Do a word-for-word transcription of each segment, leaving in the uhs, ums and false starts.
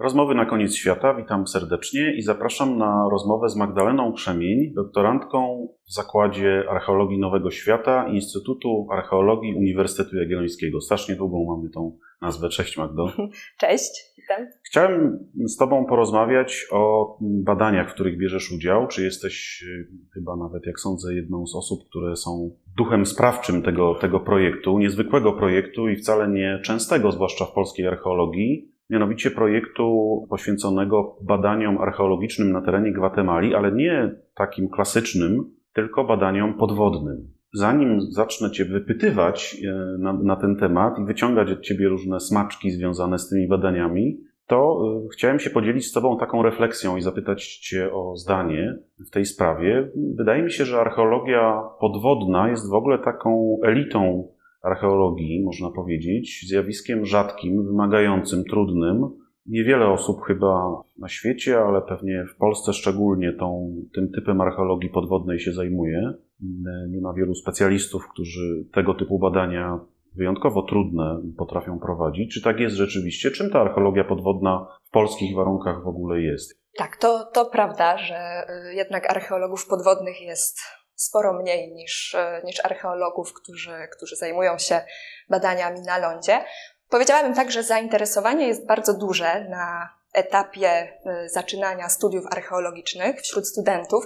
Rozmowy na koniec świata. Witam serdecznie i zapraszam na rozmowę z Magdaleną Krzemień, doktorantką w Zakładzie Archeologii Nowego Świata Instytutu Archeologii Uniwersytetu Jagiellońskiego. Strasznie długą mamy tą nazwę. Cześć, Magdo. Cześć, witam. Chciałem z Tobą porozmawiać o badaniach, w których bierzesz udział. Czy jesteś chyba nawet, jak sądzę, jedną z osób, które są duchem sprawczym tego, tego projektu, niezwykłego projektu i wcale nie częstego, zwłaszcza w polskiej archeologii. Mianowicie projektu poświęconego badaniom archeologicznym na terenie Gwatemali, ale nie takim klasycznym, tylko badaniom podwodnym. Zanim zacznę Cię wypytywać na, na ten temat i wyciągać od Ciebie różne smaczki związane z tymi badaniami, to chciałem się podzielić z Tobą taką refleksją i zapytać Cię o zdanie w tej sprawie. Wydaje mi się, że archeologia podwodna jest w ogóle taką elitą archeologii, można powiedzieć, zjawiskiem rzadkim, wymagającym, trudnym. Niewiele osób chyba na świecie, ale pewnie w Polsce szczególnie tą, tym typem archeologii podwodnej się zajmuje. Nie ma wielu specjalistów, którzy tego typu badania wyjątkowo trudne potrafią prowadzić. Czy tak jest rzeczywiście? Czym ta archeologia podwodna w polskich warunkach w ogóle jest? Tak, to, to prawda, że jednak archeologów podwodnych jest sporo mniej niż, niż archeologów, którzy, którzy zajmują się badaniami na lądzie. Powiedziałabym tak, że zainteresowanie jest bardzo duże na etapie zaczynania studiów archeologicznych wśród studentów,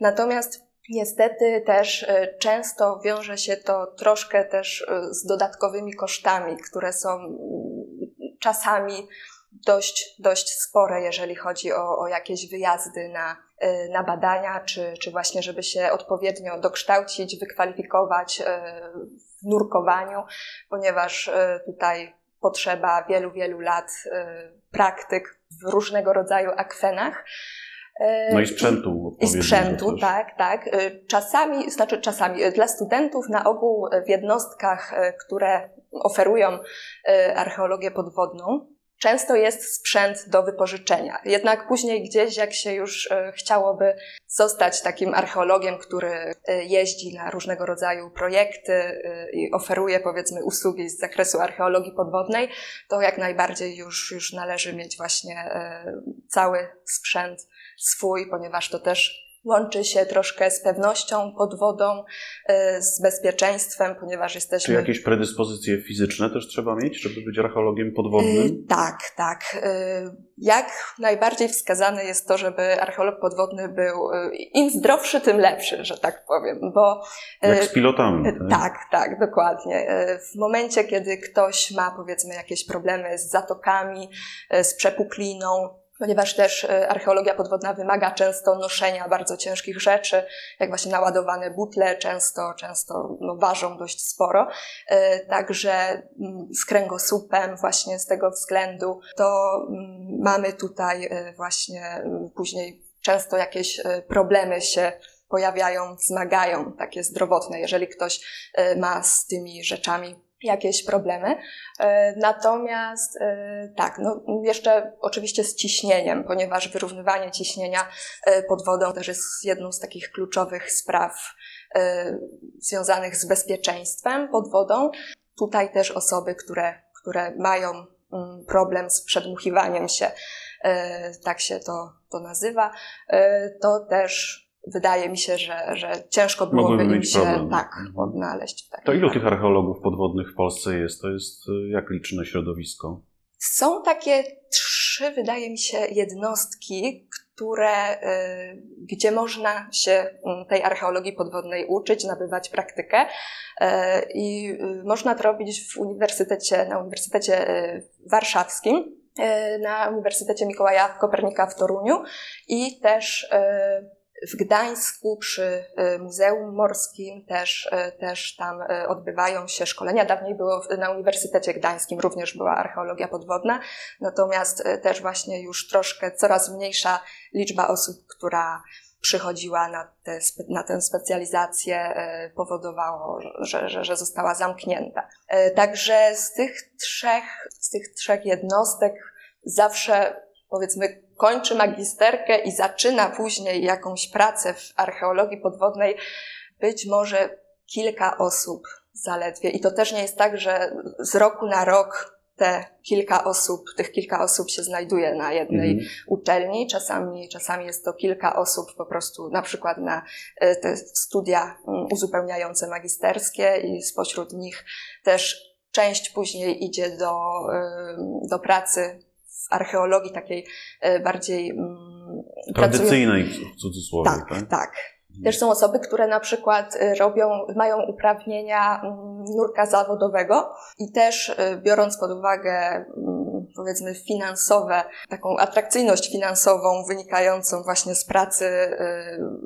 natomiast niestety też często wiąże się to troszkę też z dodatkowymi kosztami, które są czasami dość, dość spore, jeżeli chodzi o, o jakieś wyjazdy na na badania, czy, czy właśnie, żeby się odpowiednio dokształcić, wykwalifikować w nurkowaniu, ponieważ tutaj potrzeba wielu, wielu lat praktyk w różnego rodzaju akwenach. No i sprzętu. I sprzętu, tak, tak. Czasami, znaczy czasami, dla studentów na ogół w jednostkach, które oferują archeologię podwodną, często jest sprzęt do wypożyczenia. Jednak później gdzieś, jak się już chciałoby zostać takim archeologiem, który jeździ na różnego rodzaju projekty i oferuje, powiedzmy, usługi z zakresu archeologii podwodnej, to jak najbardziej już, już należy mieć właśnie cały sprzęt swój, ponieważ to też łączy się troszkę z pewnością pod wodą, z bezpieczeństwem, ponieważ jesteśmy... Czy jakieś predyspozycje fizyczne też trzeba mieć, żeby być archeologiem podwodnym? Tak, tak. Jak najbardziej wskazane jest to, żeby archeolog podwodny był im zdrowszy, tym lepszy, że tak powiem, bo... Jak z pilotami. Tak? tak, tak, dokładnie. W momencie, kiedy ktoś ma, powiedzmy, jakieś problemy z zatokami, z przepukliną, ponieważ też archeologia podwodna wymaga często noszenia bardzo ciężkich rzeczy, jak właśnie naładowane butle, często, często no, ważą dość sporo. Także z kręgosłupem właśnie z tego względu to mamy tutaj właśnie później często jakieś problemy się pojawiają, wzmagają takie zdrowotne, jeżeli ktoś ma z tymi rzeczami jakieś problemy. Natomiast tak, no jeszcze oczywiście z ciśnieniem, ponieważ wyrównywanie ciśnienia pod wodą też jest jedną z takich kluczowych spraw związanych z bezpieczeństwem pod wodą. Tutaj też osoby, które, które mają problem z przedmuchiwaniem się, tak się to, to nazywa, to też wydaje mi się, że, że ciężko byłoby im się problem. tak odnaleźć. W to ilu tak. tych archeologów podwodnych w Polsce jest? To jest jak liczne środowisko? Są takie trzy, wydaje mi się, jednostki, które, gdzie można się tej archeologii podwodnej uczyć, nabywać praktykę i można to robić w uniwersytecie, na Uniwersytecie Warszawskim, na Uniwersytecie Mikołaja Kopernika w Toruniu i też w Gdańsku przy Muzeum Morskim też, też tam odbywają się szkolenia. Dawniej było na Uniwersytecie Gdańskim, również była archeologia podwodna, natomiast też właśnie już troszkę coraz mniejsza liczba osób, która przychodziła na, te, na tę specjalizację, powodowało, że, że, że została zamknięta. Także z tych trzech, z tych trzech jednostek zawsze, powiedzmy, kończy magisterkę i zaczyna później jakąś pracę w archeologii podwodnej, być może kilka osób zaledwie. I to też nie jest tak, że z roku na rok te kilka osób, tych kilka osób się znajduje na jednej mhm. uczelni. Czasami, czasami jest to kilka osób po prostu na przykład na te studia uzupełniające magisterskie i spośród nich też część później idzie do, do pracy w archeologii takiej bardziej tradycyjnej pracują... w cudzysłowie. Tak, tak. tak. Też są osoby, które na przykład robią, mają uprawnienia nurka zawodowego i też biorąc pod uwagę, powiedzmy, finansowe, taką atrakcyjność finansową wynikającą właśnie z pracy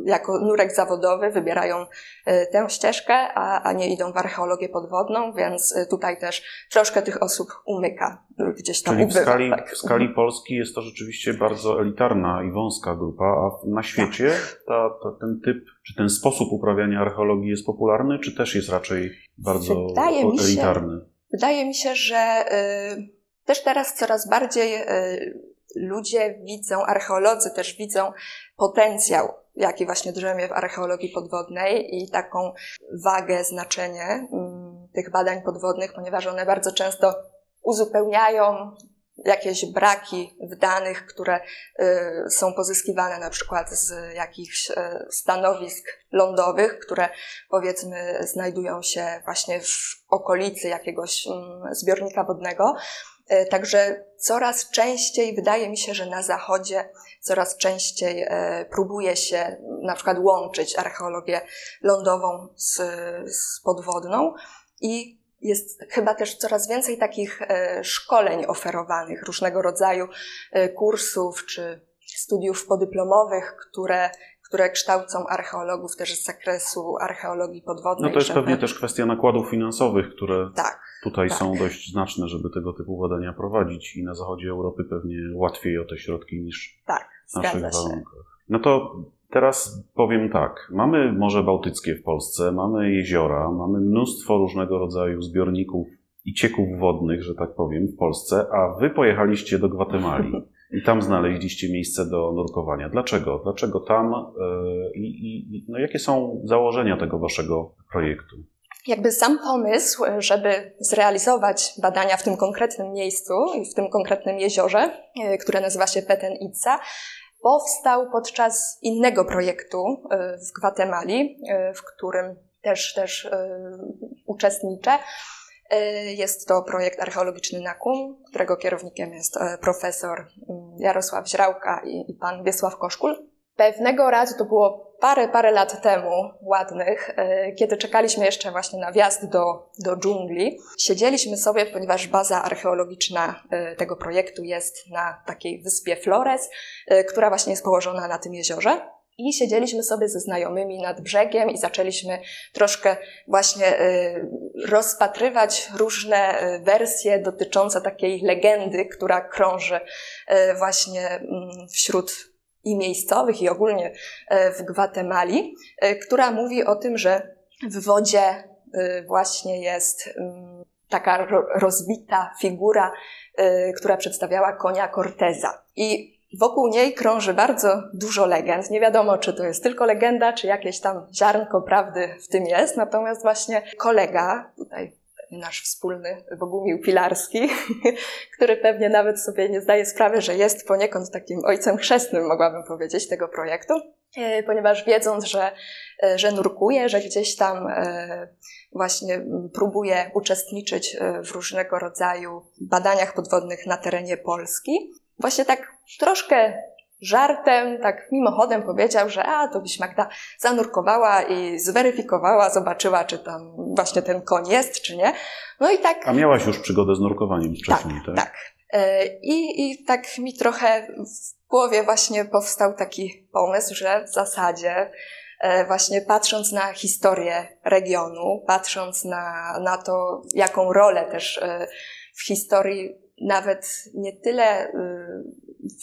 jako nurek zawodowy, wybierają tę ścieżkę, a, a nie idą w archeologię podwodną, więc tutaj też troszkę tych osób umyka gdzieś tam. Czyli ubywa, w, skali, tak. w skali Polski jest to rzeczywiście bardzo elitarna i wąska grupa, a na świecie ta, ta, ten typ, czy ten sposób uprawiania archeologii jest popularny, czy też jest raczej bardzo wydaje mi się, elitarny? Wydaje mi się, że... Yy, Też teraz coraz bardziej y, ludzie widzą, archeolodzy też widzą potencjał, jaki właśnie drzemie w archeologii podwodnej i taką wagę, znaczenie y, tych badań podwodnych, ponieważ one bardzo często uzupełniają jakieś braki w danych, które y, są pozyskiwane na przykład z jakichś y, stanowisk lądowych, które powiedzmy znajdują się właśnie w okolicy jakiegoś y, zbiornika wodnego. Także coraz częściej, wydaje mi się, że na Zachodzie coraz częściej próbuje się na przykład łączyć archeologię lądową z, z podwodną i jest chyba też coraz więcej takich szkoleń oferowanych, różnego rodzaju kursów czy studiów podyplomowych, które które kształcą archeologów też z zakresu archeologii podwodnej. No to jest żeby... pewnie też kwestia nakładów finansowych, które tak, tutaj tak. są dość znaczne, żeby tego typu badania prowadzić i na zachodzie Europy pewnie łatwiej o te środki niż tak, w naszych warunkach. No to teraz powiem tak, mamy Morze Bałtyckie w Polsce, mamy jeziora, mamy mnóstwo różnego rodzaju zbiorników i cieków wodnych, że tak powiem, w Polsce, a wy pojechaliście do Gwatemali. I tam znaleźliście miejsce do nurkowania. Dlaczego? Dlaczego tam? I, i no jakie są założenia tego waszego projektu? Jakby sam pomysł, żeby zrealizować badania w tym konkretnym miejscu i w tym konkretnym jeziorze, które nazywa się Petén Itzá, powstał podczas innego projektu w Gwatemali, w którym też, też uczestniczę. Jest to projekt archeologiczny NAKUM, którego kierownikiem jest profesor Jarosław Źrałka i, i pan Wiesław Koszkul. Pewnego razu, to było parę, parę lat temu, ładnych, kiedy czekaliśmy jeszcze właśnie na wjazd do, do dżungli, siedzieliśmy sobie, ponieważ baza archeologiczna tego projektu jest na takiej wyspie Flores, która właśnie jest położona na tym jeziorze. I siedzieliśmy sobie ze znajomymi nad brzegiem i zaczęliśmy troszkę właśnie rozpatrywać różne wersje dotyczące takiej legendy, która krąży właśnie wśród i miejscowych, i ogólnie w Gwatemali, która mówi o tym, że w wodzie właśnie jest taka rozbita figura, która przedstawiała konia Corteza. I wokół niej krąży bardzo dużo legend. Nie wiadomo, czy to jest tylko legenda, czy jakieś tam ziarnko prawdy w tym jest. Natomiast właśnie kolega, tutaj nasz wspólny Bogumił Pilarski, który pewnie nawet sobie nie zdaje sprawy, że jest poniekąd takim ojcem chrzestnym, mogłabym powiedzieć, tego projektu, ponieważ wiedząc, że, że nurkuje, że gdzieś tam właśnie próbuje uczestniczyć w różnego rodzaju badaniach podwodnych na terenie Polski, właśnie tak troszkę żartem, tak mimochodem powiedział, że a, to byś Magda zanurkowała i zweryfikowała, zobaczyła, czy tam właśnie ten koń jest, czy nie. No i tak... A miałaś już przygodę z nurkowaniem wcześniej, tak? Tak, tak. I, i tak mi trochę w głowie właśnie powstał taki pomysł, że w zasadzie właśnie patrząc na historię regionu, patrząc na, na to, jaką rolę też w historii nawet nie tyle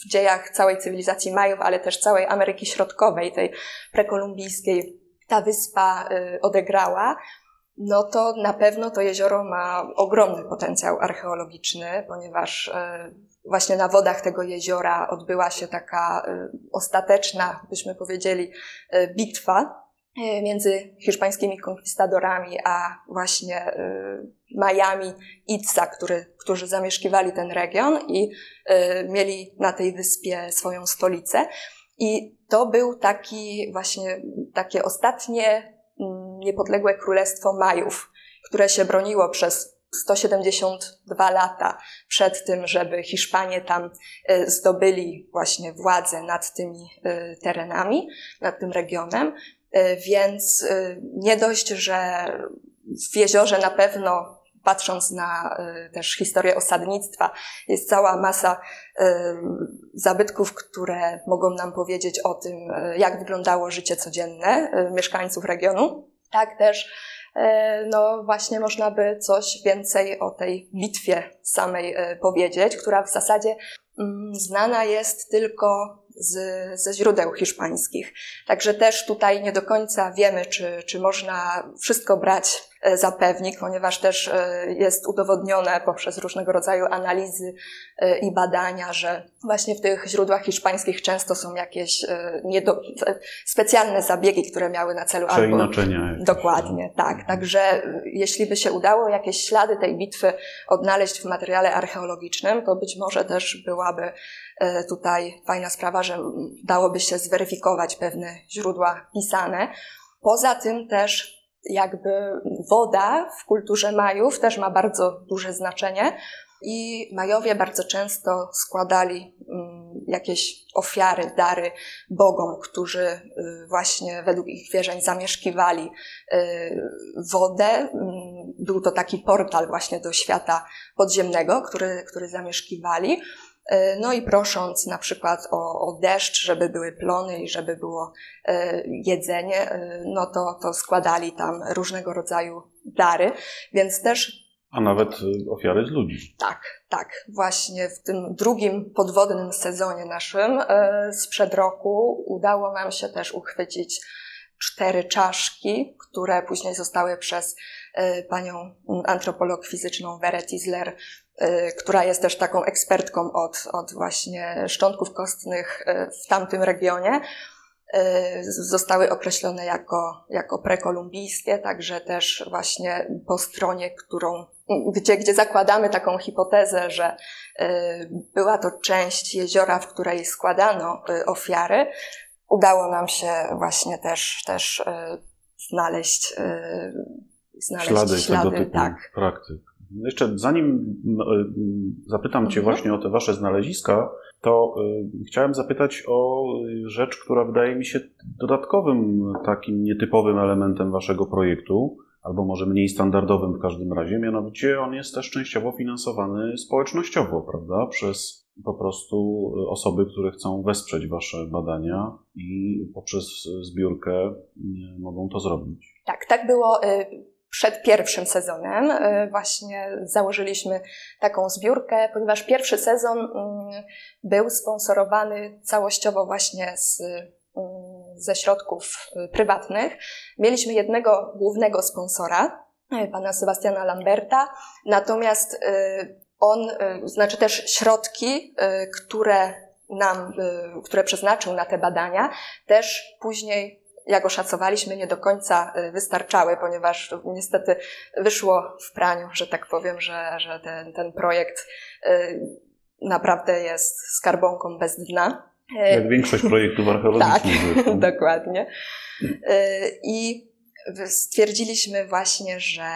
w dziejach całej cywilizacji Majów, ale też całej Ameryki Środkowej, tej prekolumbijskiej, ta wyspa odegrała, no to na pewno to jezioro ma ogromny potencjał archeologiczny, ponieważ właśnie na wodach tego jeziora odbyła się taka ostateczna, byśmy powiedzieli, bitwa między hiszpańskimi konkwistadorami, a właśnie Majami Itza, który, którzy zamieszkiwali ten region i y, mieli na tej wyspie swoją stolicę. I to był taki właśnie, takie ostatnie niepodległe królestwo Majów, które się broniło przez sto siedemdziesiąt dwa lata przed tym, żeby Hiszpanie tam zdobyli właśnie władzę nad tymi terenami, nad tym regionem. Więc nie dość, że w jeziorze na pewno, patrząc na też historię osadnictwa, jest cała masa zabytków, które mogą nam powiedzieć o tym, jak wyglądało życie codzienne mieszkańców regionu. Tak też no właśnie można by coś więcej o tej bitwie samej powiedzieć, która w zasadzie znana jest tylko z, ze źródeł hiszpańskich. Także też tutaj nie do końca wiemy, czy, czy można wszystko brać za pewnik, ponieważ też jest udowodnione poprzez różnego rodzaju analizy i badania, że właśnie w tych źródłach hiszpańskich często są jakieś niedo... specjalne zabiegi, które miały na celu przeinaczenia albo... Dokładnie, tak. Także jeśli by się udało jakieś ślady tej bitwy odnaleźć w materiale archeologicznym, to być może też byłaby tutaj fajna sprawa, że dałoby się zweryfikować pewne źródła pisane. Poza tym też jakby woda w kulturze Majów też ma bardzo duże znaczenie i Majowie bardzo często składali jakieś ofiary, dary bogom, którzy właśnie według ich wierzeń zamieszkiwali wodę. Był to taki portal właśnie do świata podziemnego, który, który zamieszkiwali. No i prosząc na przykład o, o deszcz, żeby były plony i żeby było e, jedzenie, e, no to, to składali tam różnego rodzaju dary, więc też... A nawet ofiary z ludzi. Tak, tak. Właśnie w tym drugim podwodnym sezonie naszym e, sprzed roku udało nam się też uchwycić cztery czaszki, które później zostały przez e, panią antropolog fizyczną Weret Isler, która jest też taką ekspertką od, od właśnie szczątków kostnych w tamtym regionie, zostały określone jako, jako prekolumbijskie, także też właśnie po stronie, którą, gdzie, gdzie zakładamy taką hipotezę, że była to część jeziora, w której składano ofiary, udało nam się właśnie też, też znaleźć, znaleźć ślady, ślady tego typu tak. praktyk. Jeszcze zanim zapytam Cię właśnie o te Wasze znaleziska, to chciałem zapytać o rzecz, która wydaje mi się dodatkowym, takim nietypowym elementem Waszego projektu, albo może mniej standardowym w każdym razie, mianowicie on jest też częściowo finansowany społecznościowo, prawda, przez po prostu osoby, które chcą wesprzeć Wasze badania i poprzez zbiórkę mogą to zrobić. Tak, tak było... Przed pierwszym sezonem właśnie założyliśmy taką zbiórkę, ponieważ pierwszy sezon był sponsorowany całościowo właśnie z, ze środków prywatnych. Mieliśmy jednego głównego sponsora, pana Sebastiana Lamberta, natomiast on, znaczy też środki, które nam, które przeznaczył na te badania, też później jak oszacowaliśmy, nie do końca wystarczały, ponieważ niestety wyszło w praniu, że tak powiem, że, że ten, ten projekt naprawdę jest skarbonką bez dna. Jak większość projektów archeologicznych. Tak, dokładnie. I stwierdziliśmy właśnie, że,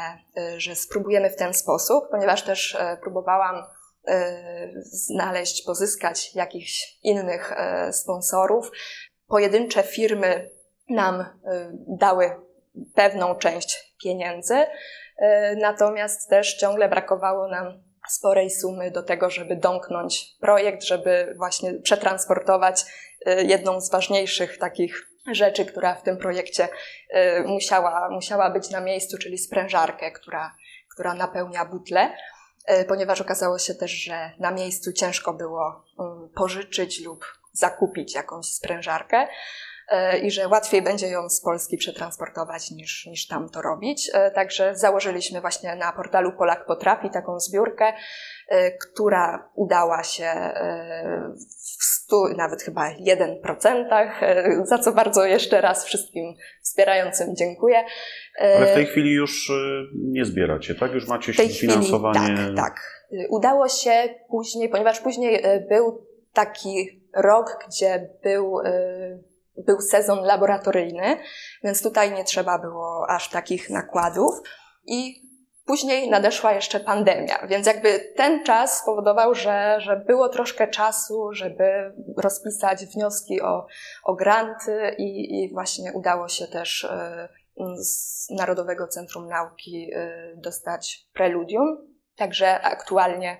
że spróbujemy w ten sposób, ponieważ też próbowałam znaleźć, pozyskać jakichś innych sponsorów. Pojedyncze firmy nam dały pewną część pieniędzy, natomiast też ciągle brakowało nam sporej sumy do tego, żeby domknąć projekt, żeby właśnie przetransportować jedną z ważniejszych takich rzeczy, która w tym projekcie musiała, musiała być na miejscu, czyli sprężarkę, która, która napełnia butle, ponieważ okazało się też, że na miejscu ciężko było pożyczyć lub zakupić jakąś sprężarkę. I że łatwiej będzie ją z Polski przetransportować niż, niż tam to robić. Także założyliśmy właśnie na portalu Polak Potrafi taką zbiórkę, która udała się w stu, nawet chyba jeden procent, za co bardzo jeszcze raz wszystkim wspierającym dziękuję. Ale w tej chwili już nie zbieracie, tak? Już macie finansowanie. Chwili, tak, tak. Udało się później, ponieważ później był taki rok, gdzie był, był sezon laboratoryjny, więc tutaj nie trzeba było aż takich nakładów. I później nadeszła jeszcze pandemia, więc jakby ten czas spowodował, że, że było troszkę czasu, żeby rozpisać wnioski o, o granty i, i właśnie udało się też z Narodowego Centrum Nauki dostać preludium, także aktualnie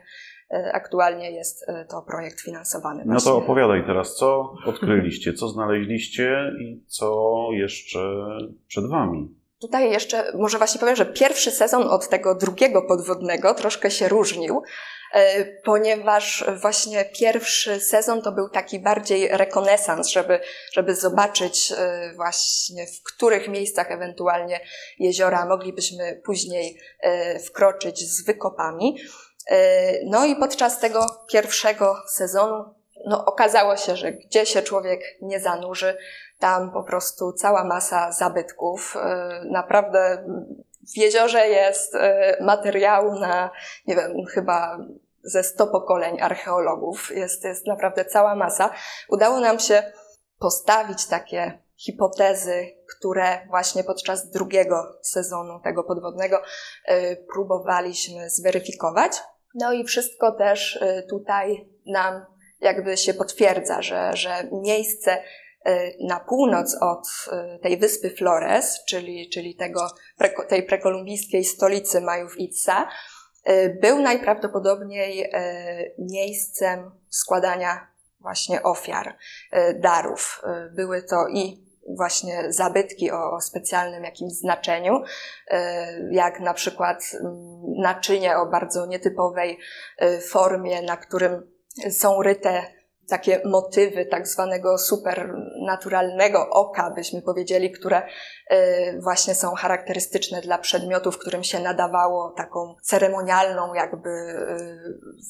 Aktualnie jest to projekt finansowany. No właśnie. To opowiadaj teraz, co odkryliście, co znaleźliście i co jeszcze przed wami. Tutaj jeszcze może właśnie powiem, że pierwszy sezon od tego drugiego podwodnego troszkę się różnił, ponieważ właśnie pierwszy sezon to był taki bardziej rekonesans, żeby, żeby zobaczyć właśnie w których miejscach ewentualnie jeziora moglibyśmy później wkroczyć z wykopami. No i podczas tego pierwszego sezonu no, okazało się, że gdzie się człowiek nie zanurzy, tam po prostu cała masa zabytków. Naprawdę w jeziorze jest materiału na, nie wiem, chyba ze sto pokoleń archeologów. Jest, jest naprawdę cała masa. Udało nam się postawić takie hipotezy, które właśnie podczas drugiego sezonu tego podwodnego próbowaliśmy zweryfikować. No i wszystko też tutaj nam jakby się potwierdza, że, że miejsce na północ od tej wyspy Flores, czyli, czyli tego, tej prekolumbijskiej stolicy Majów Itza, był najprawdopodobniej miejscem składania właśnie ofiar, darów. Były to i właśnie zabytki o specjalnym jakimś znaczeniu, jak na przykład naczynie o bardzo nietypowej formie, na którym są ryte takie motywy tak zwanego supernaturalnego oka, byśmy powiedzieli, które właśnie są charakterystyczne dla przedmiotów, którym się nadawało taką ceremonialną jakby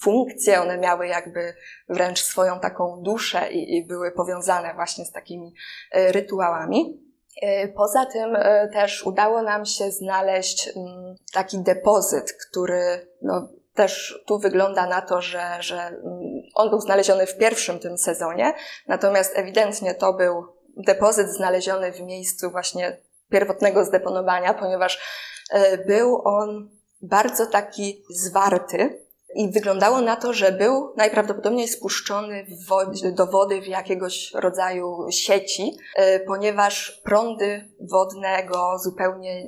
funkcję. One miały jakby wręcz swoją taką duszę i, i były powiązane właśnie z takimi rytuałami. Poza tym też udało nam się znaleźć taki depozyt, który no, też tu wygląda na to, że, że on był znaleziony w pierwszym tym sezonie, natomiast ewidentnie to był depozyt znaleziony w miejscu właśnie pierwotnego zdeponowania, ponieważ był on bardzo taki zwarty i wyglądało na to, że był najprawdopodobniej spuszczony w wodzie, do wody w jakiegoś rodzaju sieci, ponieważ prądy wodne go zupełnie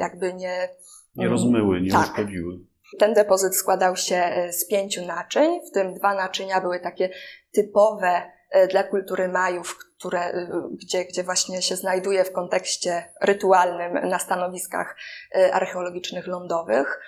jakby nie... Nie rozmyły, nie tak. uszkodziły. Ten depozyt składał się z pięciu naczyń, w tym dwa naczynia były takie typowe dla kultury Majów, które, gdzie, gdzie właśnie się znajduje w kontekście rytualnym na stanowiskach archeologicznych lądowych.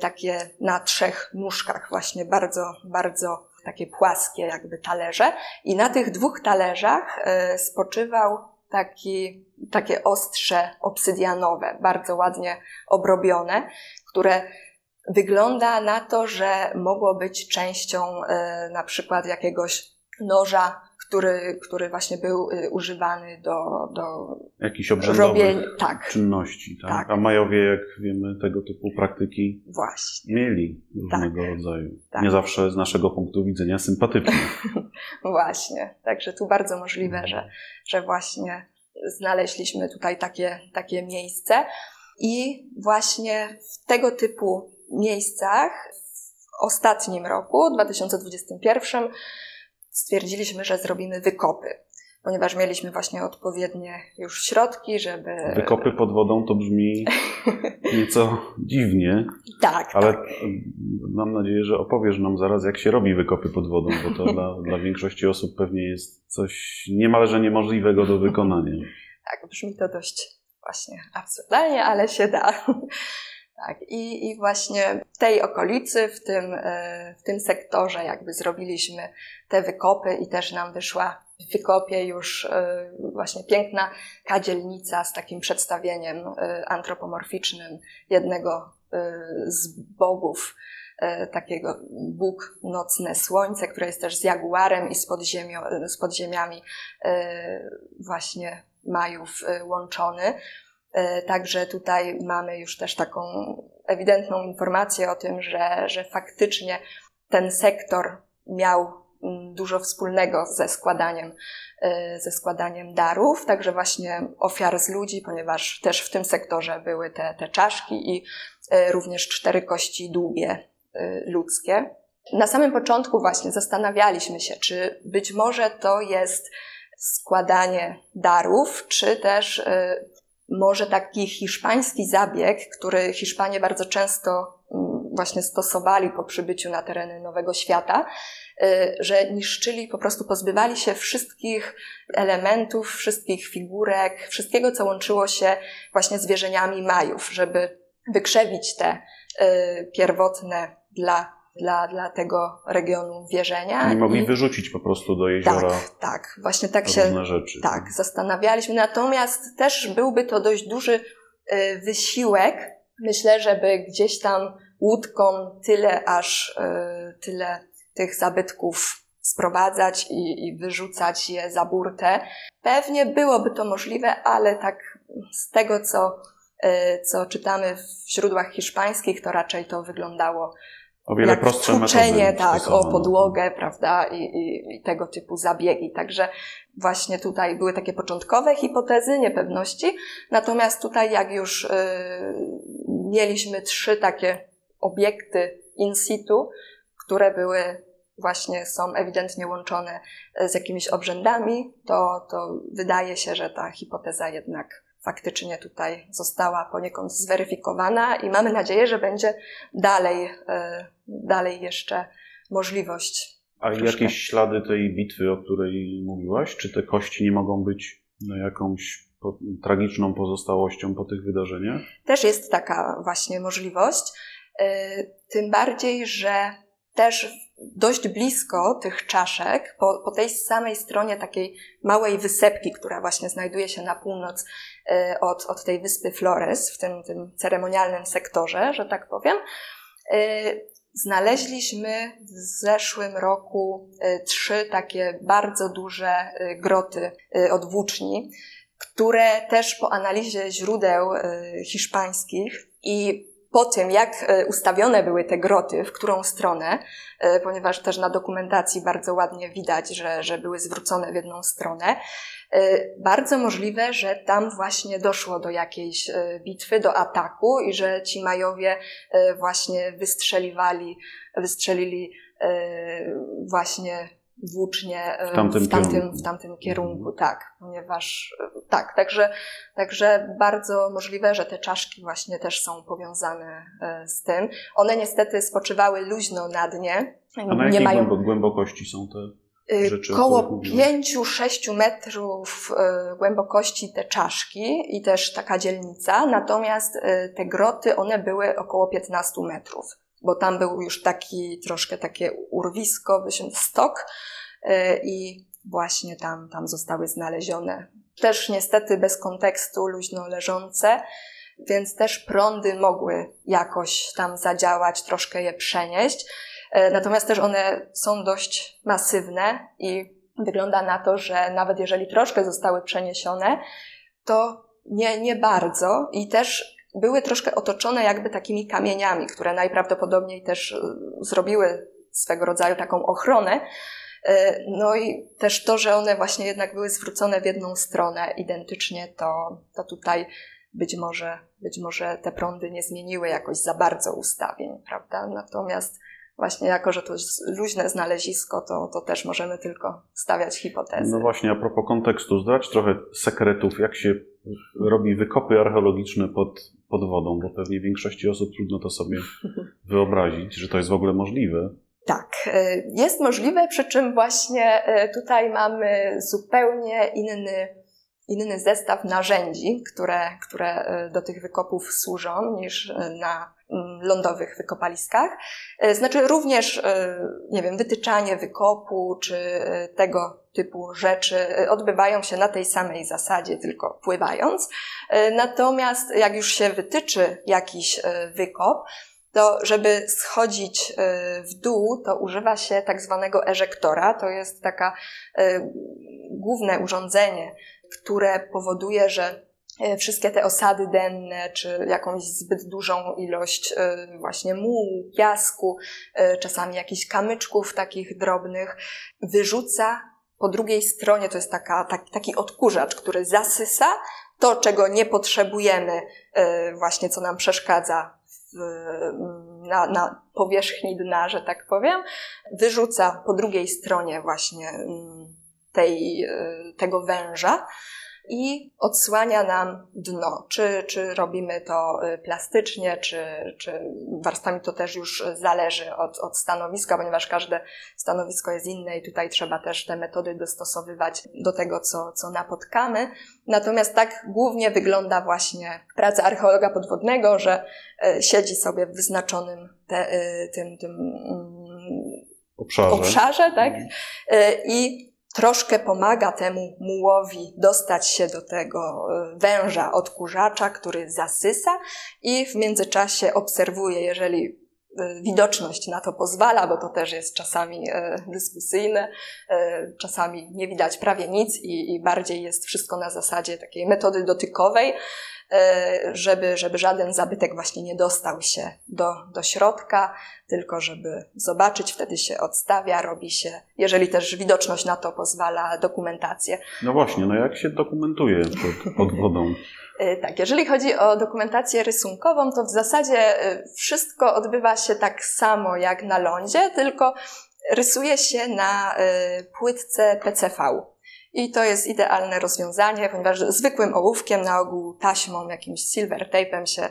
Takie na trzech nóżkach właśnie bardzo, bardzo takie płaskie jakby talerze. I na tych dwóch talerzach spoczywał taki, takie ostrze obsydianowe, bardzo ładnie obrobione, które wygląda na to, że mogło być częścią y, na przykład jakiegoś noża, który, który właśnie był y, używany do, do jakichś obrzędowych tak. czynności. Tak? Tak. A Majowie, jak wiemy, tego typu praktyki właśnie. mieli różnego tak. rodzaju. Tak. Nie zawsze z naszego punktu widzenia sympatyczne. Właśnie. Także tu bardzo możliwe, no. że, że właśnie znaleźliśmy tutaj takie, takie miejsce. I właśnie w tego typu miejscach w ostatnim roku, dwa tysiące dwudziestym pierwszym, stwierdziliśmy, że zrobimy wykopy, ponieważ mieliśmy właśnie odpowiednie już środki, żeby... Wykopy pod wodą to brzmi nieco dziwnie, tak, ale tak. mam nadzieję, że opowiesz nam zaraz, jak się robi wykopy pod wodą, bo to dla, dla większości osób pewnie jest coś niemalże niemożliwego do wykonania. Tak, brzmi to dość właśnie absurdalnie, ale się da. Tak, i, i właśnie w tej okolicy, w tym, w tym sektorze jakby zrobiliśmy te wykopy i też nam wyszła w wykopie już właśnie piękna kadzielnica z takim przedstawieniem antropomorficznym jednego z bogów, takiego Bóg Nocne Słońce, które jest też z jaguarem i z, podziemio, z podziemiami właśnie Majów łączony. Także tutaj mamy już też taką ewidentną informację o tym, że, że faktycznie ten sektor miał dużo wspólnego ze składaniem, ze składaniem darów, także właśnie ofiar z ludzi, ponieważ też w tym sektorze były te, te czaszki i również cztery kości dłubie ludzkie. Na samym początku właśnie zastanawialiśmy się, czy być może to jest składanie darów, czy też może taki hiszpański zabieg, który Hiszpanie bardzo często właśnie stosowali po przybyciu na tereny Nowego Świata, że niszczyli, po prostu pozbywali się wszystkich elementów, wszystkich figurek, wszystkiego, co łączyło się właśnie z wierzeniami Majów, żeby wykrzewić te pierwotne dla, dla, dla tego regionu wierzenia. Nie mogli I... wyrzucić po prostu do jeziora. Tak, tak, właśnie tak się rzeczy. Tak, zastanawialiśmy. Natomiast też byłby to dość duży wysiłek, myślę, żeby gdzieś tam łódką tyle aż tyle tych zabytków sprowadzać i, i wyrzucać je za burtę. Pewnie byłoby to możliwe, ale tak z tego, co, co czytamy w źródłach hiszpańskich, to raczej to wyglądało o wiele jak wtłuczenie, tak, o podłogę, prawda, i, i, i tego typu zabiegi. Także właśnie tutaj były takie początkowe hipotezy niepewności, natomiast tutaj jak już y, mieliśmy trzy takie obiekty in situ, które były właśnie, są ewidentnie łączone z jakimiś obrzędami, to, to wydaje się, że ta hipoteza jednak faktycznie tutaj została poniekąd zweryfikowana i mamy nadzieję, że będzie dalej, dalej jeszcze możliwość. A troszkę. Jakieś ślady tej bitwy, o której mówiłaś? Czy te kości nie mogą być no, jakąś po, tragiczną pozostałością po tych wydarzeniach? Też jest taka właśnie możliwość. Tym bardziej, że też dość blisko tych czaszek, po, po tej samej stronie takiej małej wysepki, która właśnie znajduje się na północ od, od tej wyspy Flores, w tym, tym ceremonialnym sektorze, że tak powiem, znaleźliśmy w zeszłym roku trzy takie bardzo duże groty od włóczni, które też po analizie źródeł hiszpańskich i po tym, jak ustawione były te groty, w którą stronę, ponieważ też na dokumentacji bardzo ładnie widać, że, że były zwrócone w jedną stronę, bardzo możliwe, że tam właśnie doszło do jakiejś bitwy, do ataku i że ci Majowie właśnie wystrzeliwali, wystrzelili właśnie włócznie w tamtym, w tamtym, kierunku. W tamtym kierunku, tak, ponieważ tak, także, także bardzo możliwe, że te czaszki właśnie też są powiązane z tym. One niestety spoczywały luźno na dnie. A na jakiej mają... głębokości są te rzeczy? Koło pięciu do sześciu metrów głębokości te czaszki i też taka dzielnica, natomiast te groty, one były około piętnastu metrów, bo tam był już taki troszkę takie urwisko, stok i właśnie tam, tam zostały znalezione. Też niestety bez kontekstu, luźno leżące, więc też prądy mogły jakoś tam zadziałać, troszkę je przenieść. Natomiast też one są dość masywne i wygląda na to, że nawet jeżeli troszkę zostały przeniesione, to nie, nie bardzo i też były troszkę otoczone jakby takimi kamieniami, które najprawdopodobniej też zrobiły swego rodzaju taką ochronę. No i też to, że one właśnie jednak były zwrócone w jedną stronę identycznie, to, to tutaj być może, być może te prądy nie zmieniły jakoś za bardzo ustawień, prawda? Natomiast właśnie jako, że to jest luźne znalezisko, to, to też możemy tylko stawiać hipotezy. No właśnie, a propos kontekstu, zdradź trochę sekretów, jak się robi wykopy archeologiczne pod, pod wodą, bo pewnie większości osób trudno to sobie wyobrazić, że to jest w ogóle możliwe. Tak, jest możliwe, przy czym właśnie tutaj mamy zupełnie inny, inny zestaw narzędzi, które, które do tych wykopów służą niż na lądowych wykopaliskach. Znaczy również, nie wiem, wytyczanie wykopu czy tego typu rzeczy odbywają się na tej samej zasadzie, tylko pływając. Natomiast jak już się wytyczy jakiś wykop, to żeby schodzić w dół, to używa się tak zwanego eżektora. To jest taka główne urządzenie, które powoduje, że wszystkie te osady denne, czy jakąś zbyt dużą ilość właśnie mułu, piasku, czasami jakichś kamyczków takich drobnych, wyrzuca po drugiej stronie, to jest taka, taki, taki odkurzacz, który zasysa to, czego nie potrzebujemy, właśnie co nam przeszkadza w, na, na powierzchni dna, że tak powiem, wyrzuca po drugiej stronie właśnie tej, tego węża i odsłania nam dno. Czy, czy robimy to plastycznie, czy, czy warstwami, to też już zależy od, od stanowiska, ponieważ każde stanowisko jest inne i tutaj trzeba też te metody dostosowywać do tego, co, co napotkamy. Natomiast tak głównie wygląda właśnie praca archeologa podwodnego, że siedzi sobie w wyznaczonym te, tym, tym obszarze, obszarze tak? I troszkę pomaga temu mułowi dostać się do tego węża odkurzacza, który zasysa, i w międzyczasie obserwuje, jeżeli widoczność na to pozwala, bo to też jest czasami dyskusyjne, czasami nie widać prawie nic i, i bardziej jest wszystko na zasadzie takiej metody dotykowej, żeby, żeby żaden zabytek właśnie nie dostał się do, do środka, tylko żeby zobaczyć, wtedy się odstawia, robi się, jeżeli też widoczność na to pozwala, dokumentację. No właśnie, no jak się dokumentuje pod, pod wodą? Tak, jeżeli chodzi o dokumentację rysunkową, to w zasadzie wszystko odbywa się tak samo jak na lądzie, tylko rysuje się na płytce P C V. I to jest idealne rozwiązanie, ponieważ zwykłym ołówkiem, na ogół taśmą, jakimś silver tape'em się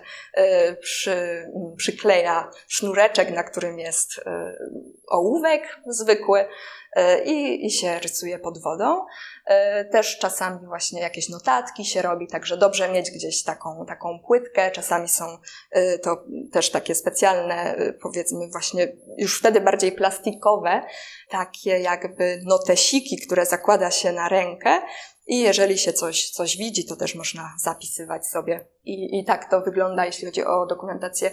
y, przy, przykleja sznureczek, na którym jest y, ołówek zwykły y, i się rysuje pod wodą. Y, też czasami właśnie jakieś notatki się robi, także dobrze mieć gdzieś taką, taką płytkę. Czasami są y, to też takie specjalne, y, powiedzmy właśnie już wtedy bardziej plastikowe, takie jakby notesiki, które zakłada się na rękę, i jeżeli się coś, coś widzi, to też można zapisywać sobie. I, i tak to wygląda, jeśli chodzi o dokumentację.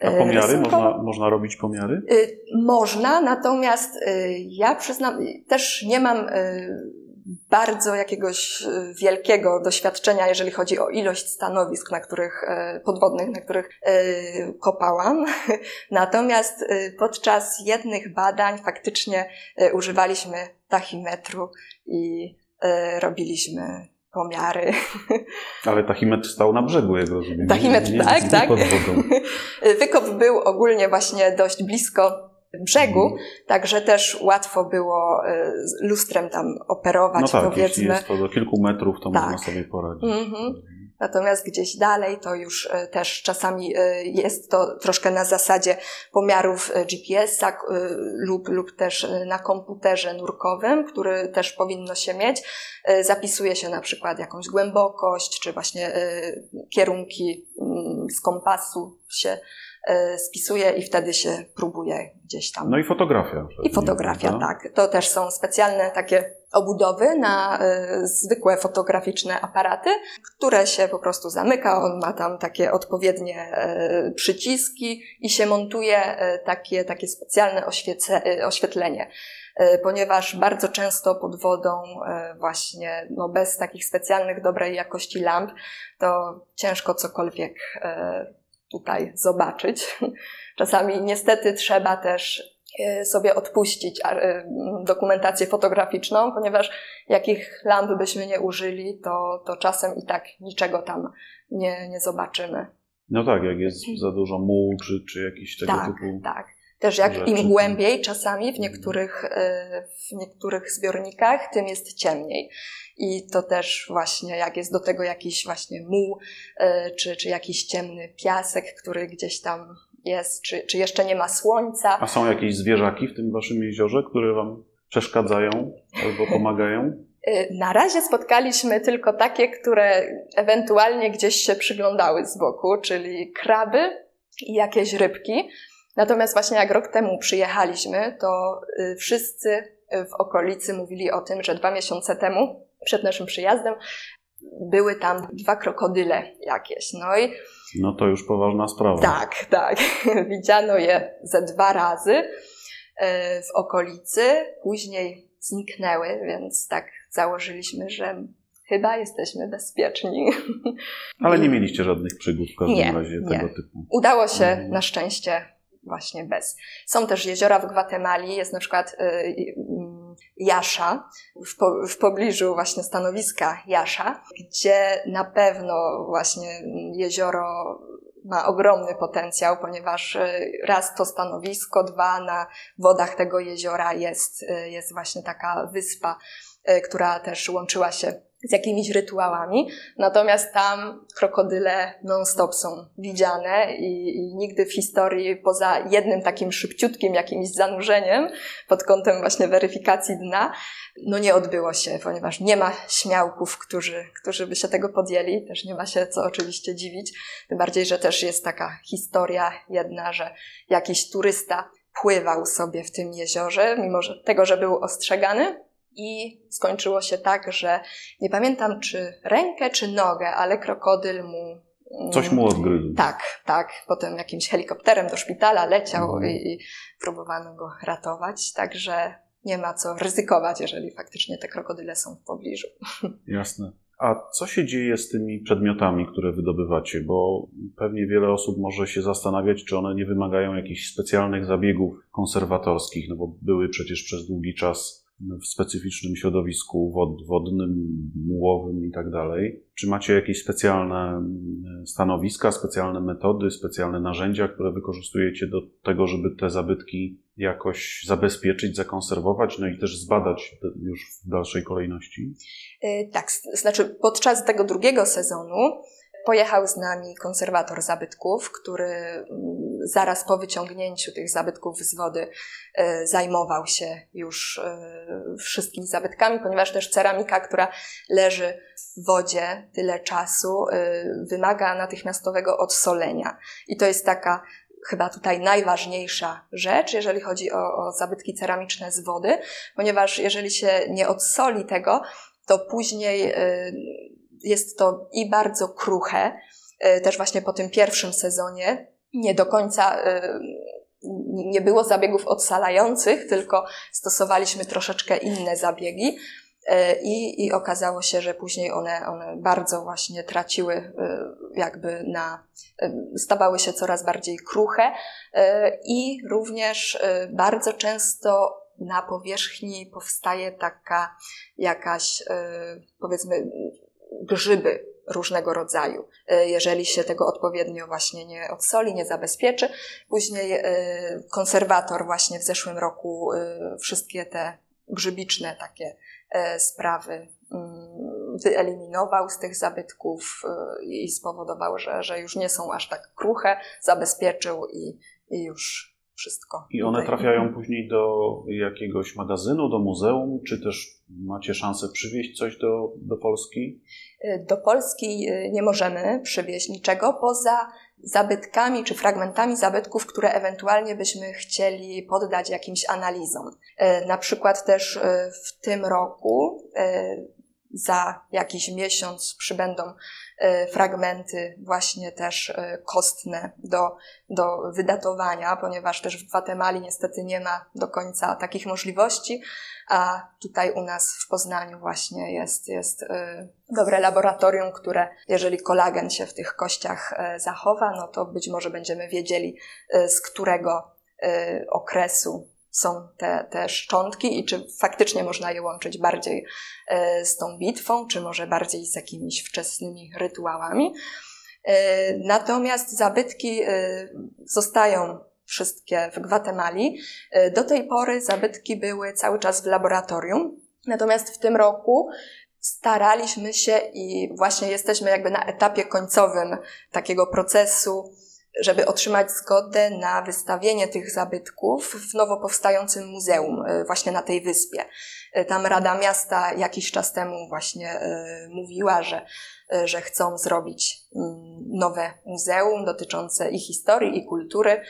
A pomiary? Można, można robić pomiary? Y, można, natomiast y, ja przyznam, też nie mam y, bardzo jakiegoś wielkiego doświadczenia, jeżeli chodzi o ilość stanowisk, na których, podwodnych, na których kopałam. Natomiast podczas jednych badań faktycznie używaliśmy tachimetru i robiliśmy pomiary. Ale tachimetr stał na brzegu, jak rozumiem. Tachimetr, nie, nie, tak, nie tak. Pod wodą. Wykop był ogólnie właśnie dość blisko brzegu, także też łatwo było lustrem tam operować, no tak, powiedzmy. Jeśli jest to do kilku metrów, to tak można sobie poradzić. Mm-hmm. Natomiast gdzieś dalej to już też czasami jest to troszkę na zasadzie pomiarów G P S-a lub, lub też na komputerze nurkowym, który też powinno się mieć. Zapisuje się na przykład jakąś głębokość, czy właśnie kierunki z kompasu się spisuje i wtedy się próbuje gdzieś tam. No i fotografia. I fotografia, nie, tak. To też są specjalne takie obudowy na y, zwykłe fotograficzne aparaty, które się po prostu zamyka. On ma tam takie odpowiednie y, przyciski i się montuje y, takie, takie specjalne oświece, y, oświetlenie. Ponieważ bardzo często pod wodą właśnie no bez takich specjalnych dobrej jakości lamp to ciężko cokolwiek tutaj zobaczyć. Czasami niestety trzeba też sobie odpuścić dokumentację fotograficzną, ponieważ jakich lamp byśmy nie użyli, to, to czasem i tak niczego tam nie, nie zobaczymy. No tak, jak jest za dużo mułu czy, czy jakiś tego tak, typu... Tak. Też jak im głębiej czasami w niektórych, w niektórych zbiornikach, tym jest ciemniej. I to też właśnie jak jest do tego jakiś właśnie muł, czy, czy jakiś ciemny piasek, który gdzieś tam jest, czy, czy jeszcze nie ma słońca. A są jakieś zwierzaki w tym waszym jeziorze, które wam przeszkadzają albo pomagają? Na razie spotkaliśmy tylko takie, które ewentualnie gdzieś się przyglądały z boku, czyli kraby i jakieś rybki. Natomiast właśnie jak rok temu przyjechaliśmy, to wszyscy w okolicy mówili o tym, że dwa miesiące temu, przed naszym przyjazdem, były tam dwa krokodyle jakieś. No i no to już poważna sprawa. Tak, tak. Widziano je ze dwa razy w okolicy. Później zniknęły, więc tak założyliśmy, że chyba jesteśmy bezpieczni. Ale nie mieliście żadnych przygód w każdym nie, razie nie. tego typu? Udało się mhm. na szczęście właśnie bez. Są też jeziora w Gwatemali, jest na przykład yy, Jasza, w, po, w pobliżu właśnie stanowiska Jasza, gdzie na pewno właśnie jezioro ma ogromny potencjał, ponieważ raz to stanowisko, dwa na wodach tego jeziora jest, jest właśnie taka wyspa, która też łączyła się z jakimiś rytuałami. Natomiast tam krokodyle non-stop są widziane i, i nigdy w historii poza jednym takim szybciutkim jakimś zanurzeniem pod kątem właśnie weryfikacji dna, no nie odbyło się, ponieważ nie ma śmiałków, którzy, którzy by się tego podjęli. Też nie ma się co oczywiście dziwić. Tym bardziej, że też jest taka historia jedna, że jakiś turysta pływał sobie w tym jeziorze, mimo że tego, że był ostrzegany. I skończyło się tak, że nie pamiętam czy rękę, czy nogę, ale krokodyl mu... Coś mu odgryzł. Tak, tak. Potem jakimś helikopterem do szpitala leciał no. i, i próbowano go ratować. Także nie ma co ryzykować, jeżeli faktycznie te krokodyle są w pobliżu. Jasne. A co się dzieje z tymi przedmiotami, które wydobywacie? Bo pewnie wiele osób może się zastanawiać, czy one nie wymagają jakichś specjalnych zabiegów konserwatorskich, no bo były przecież przez długi czas... w specyficznym środowisku wod, wodnym, mułowym i tak dalej. Czy macie jakieś specjalne stanowiska, specjalne metody, specjalne narzędzia, które wykorzystujecie do tego, żeby te zabytki jakoś zabezpieczyć, zakonserwować, no i też zbadać już w dalszej kolejności? Yy, tak, znaczy podczas tego drugiego sezonu pojechał z nami konserwator zabytków, który zaraz po wyciągnięciu tych zabytków z wody zajmował się już wszystkimi zabytkami, ponieważ też ceramika, która leży w wodzie tyle czasu, wymaga natychmiastowego odsolenia. I to jest taka chyba tutaj najważniejsza rzecz, jeżeli chodzi o, o zabytki ceramiczne z wody, ponieważ jeżeli się nie odsoli tego, to później... Jest to i bardzo kruche, też właśnie po tym pierwszym sezonie nie do końca nie było zabiegów odsalających, tylko stosowaliśmy troszeczkę inne zabiegi i, i okazało się, że później one, one bardzo właśnie traciły jakby na, stawały się coraz bardziej kruche i również bardzo często na powierzchni powstaje taka jakaś powiedzmy grzyby różnego rodzaju. Jeżeli się tego odpowiednio właśnie nie odsoli, nie zabezpieczy. Później konserwator właśnie w zeszłym roku wszystkie te grzybiczne takie sprawy wyeliminował z tych zabytków i spowodował, że, że już nie są aż tak kruche, zabezpieczył i, i już wszystko. I one trafiają później do jakiegoś magazynu, do muzeum, czy też macie szansę przywieźć coś do, do Polski? Do Polski nie możemy przywieźć niczego poza zabytkami czy fragmentami zabytków, które ewentualnie byśmy chcieli poddać jakimś analizom. Na przykład też w tym roku za jakiś miesiąc przybędą fragmenty właśnie też kostne do, do wydatowania, ponieważ też w Gwatemali niestety nie ma do końca takich możliwości, a tutaj u nas w Poznaniu właśnie jest, jest dobre laboratorium, które jeżeli kolagen się w tych kościach zachowa, no to być może będziemy wiedzieli, z którego okresu są te, te szczątki i czy faktycznie można je łączyć bardziej z tą bitwą, czy może bardziej z jakimiś wczesnymi rytuałami. Natomiast zabytki zostają wszystkie w Gwatemali. Do tej pory zabytki były cały czas w laboratorium, natomiast w tym roku staraliśmy się i właśnie jesteśmy jakby na etapie końcowym takiego procesu, żeby otrzymać zgodę na wystawienie tych zabytków w nowo powstającym muzeum właśnie na tej wyspie. Tam Rada Miasta jakiś czas temu właśnie mówiła, że, że chcą zrobić nowe muzeum dotyczące i historii, i kultury,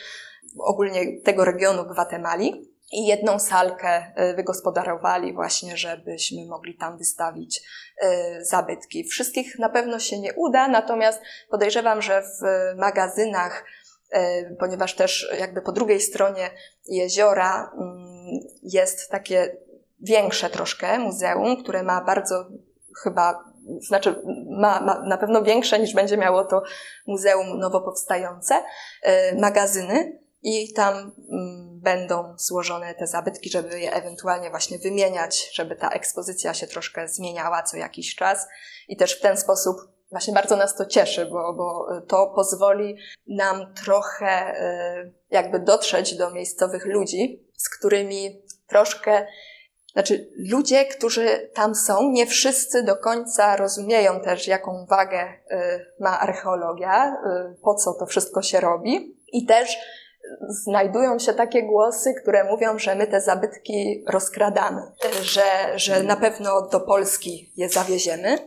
ogólnie tego regionu Gwatemali. I jedną salkę wygospodarowali właśnie, żebyśmy mogli tam wystawić zabytki. Wszystkich na pewno się nie uda, natomiast podejrzewam, że w magazynach, ponieważ też jakby po drugiej stronie jeziora jest takie większe troszkę muzeum, które ma bardzo chyba znaczy ma, ma na pewno większe niż będzie miało to muzeum nowo powstające, magazyny i tam będą złożone te zabytki, żeby je ewentualnie właśnie wymieniać, żeby ta ekspozycja się troszkę zmieniała co jakiś czas i też w ten sposób właśnie bardzo nas to cieszy, bo, bo to pozwoli nam trochę jakby dotrzeć do miejscowych ludzi, z którymi troszkę, znaczy ludzie, którzy tam są, nie wszyscy do końca rozumieją też, jaką wagę ma archeologia, po co to wszystko się robi i też znajdują się takie głosy, które mówią, że my te zabytki rozkradamy, że, że na pewno do Polski je zawieziemy.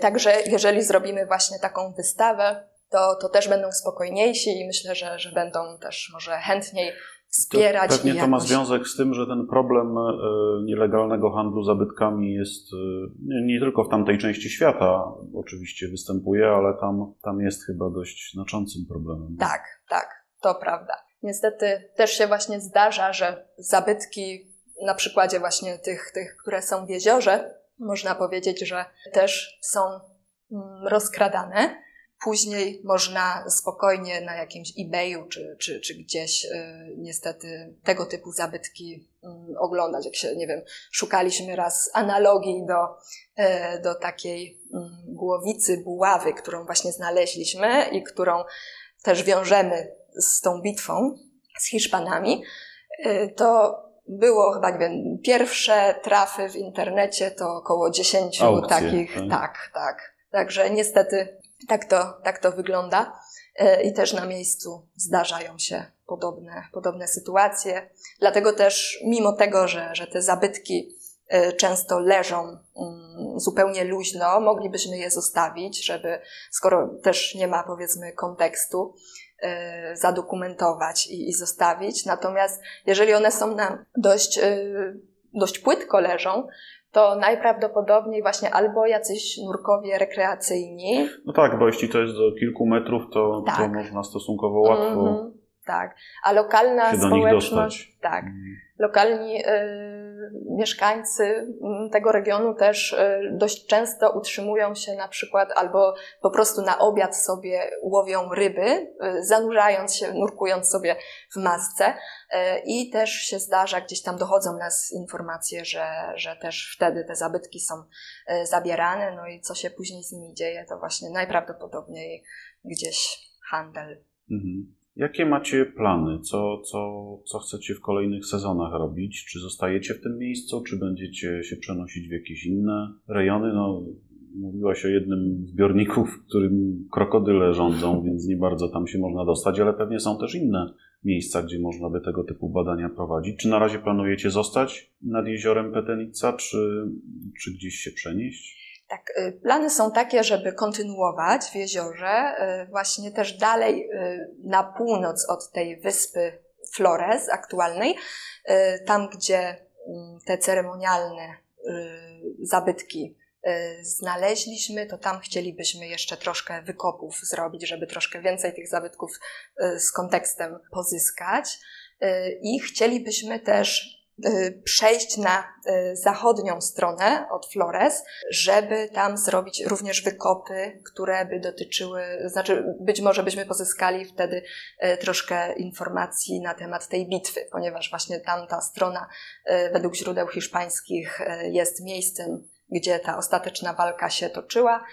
Także jeżeli zrobimy właśnie taką wystawę, to, to też będą spokojniejsi i myślę, że, że będą też może chętniej wspierać. To pewnie i jakoś... to ma związek z tym, że ten problem nielegalnego handlu zabytkami jest nie tylko w tamtej części świata, oczywiście występuje, ale tam, tam jest chyba dość znaczącym problemem. Tak, tak. To prawda. Niestety też się właśnie zdarza, że zabytki, na przykładzie właśnie tych, tych, które są w jeziorze, można powiedzieć, że też są rozkradane. Później można spokojnie na jakimś eBayu czy, czy, czy gdzieś y, niestety tego typu zabytki y, oglądać. Jak się, nie wiem, szukaliśmy raz analogii do, y, do takiej y, głowicy buławy, którą właśnie znaleźliśmy i którą też wiążemy z tą bitwą z Hiszpanami, to było chyba, nie wiem, pierwsze trafy w internecie to około dziesięciu aukcje, takich. Tak. tak, tak. Także niestety tak to, tak to wygląda i też na miejscu zdarzają się podobne, podobne sytuacje. Dlatego też mimo tego, że, że te zabytki często leżą zupełnie luźno, moglibyśmy je zostawić, żeby, skoro też nie ma, powiedzmy, kontekstu, Yy, zadokumentować i, i zostawić. Natomiast jeżeli one są na dość, yy, dość płytko leżą, to najprawdopodobniej właśnie albo jacyś nurkowie rekreacyjni. No tak, bo jeśli to jest do kilku metrów, to, tak. to można stosunkowo łatwo. Mm-hmm, tak, a lokalna społeczność, tak. Lokalni yy, mieszkańcy tego regionu też yy, dość często utrzymują się na przykład albo po prostu na obiad sobie łowią ryby, yy, zanurzając się, nurkując sobie w masce yy, i też się zdarza, gdzieś tam dochodzą nas informacje, że, że też wtedy te zabytki są yy, zabierane, no i co się później z nimi dzieje, to właśnie najprawdopodobniej gdzieś handel. Mhm. Jakie macie plany? Co, co, co chcecie w kolejnych sezonach robić? Czy zostajecie w tym miejscu? Czy będziecie się przenosić w jakieś inne rejony? No, mówiłaś o jednym zbiorniku, w którym krokodyle rządzą, więc nie bardzo tam się można dostać, ale pewnie są też inne miejsca, gdzie można by tego typu badania prowadzić. Czy na razie planujecie zostać nad jeziorem Petén Itzá, czy, czy gdzieś się przenieść? Tak, plany są takie, żeby kontynuować w jeziorze, właśnie też dalej na północ od tej wyspy Flores aktualnej, tam gdzie te ceremonialne zabytki znaleźliśmy, to tam chcielibyśmy jeszcze troszkę wykopów zrobić, żeby troszkę więcej tych zabytków z kontekstem pozyskać i chcielibyśmy też przejść na zachodnią stronę od Flores, żeby tam zrobić również wykopy, które by dotyczyły, znaczy być może byśmy pozyskali wtedy troszkę informacji na temat tej bitwy, ponieważ właśnie tamta strona według źródeł hiszpańskich jest miejscem, gdzie ta ostateczna walka się toczyła,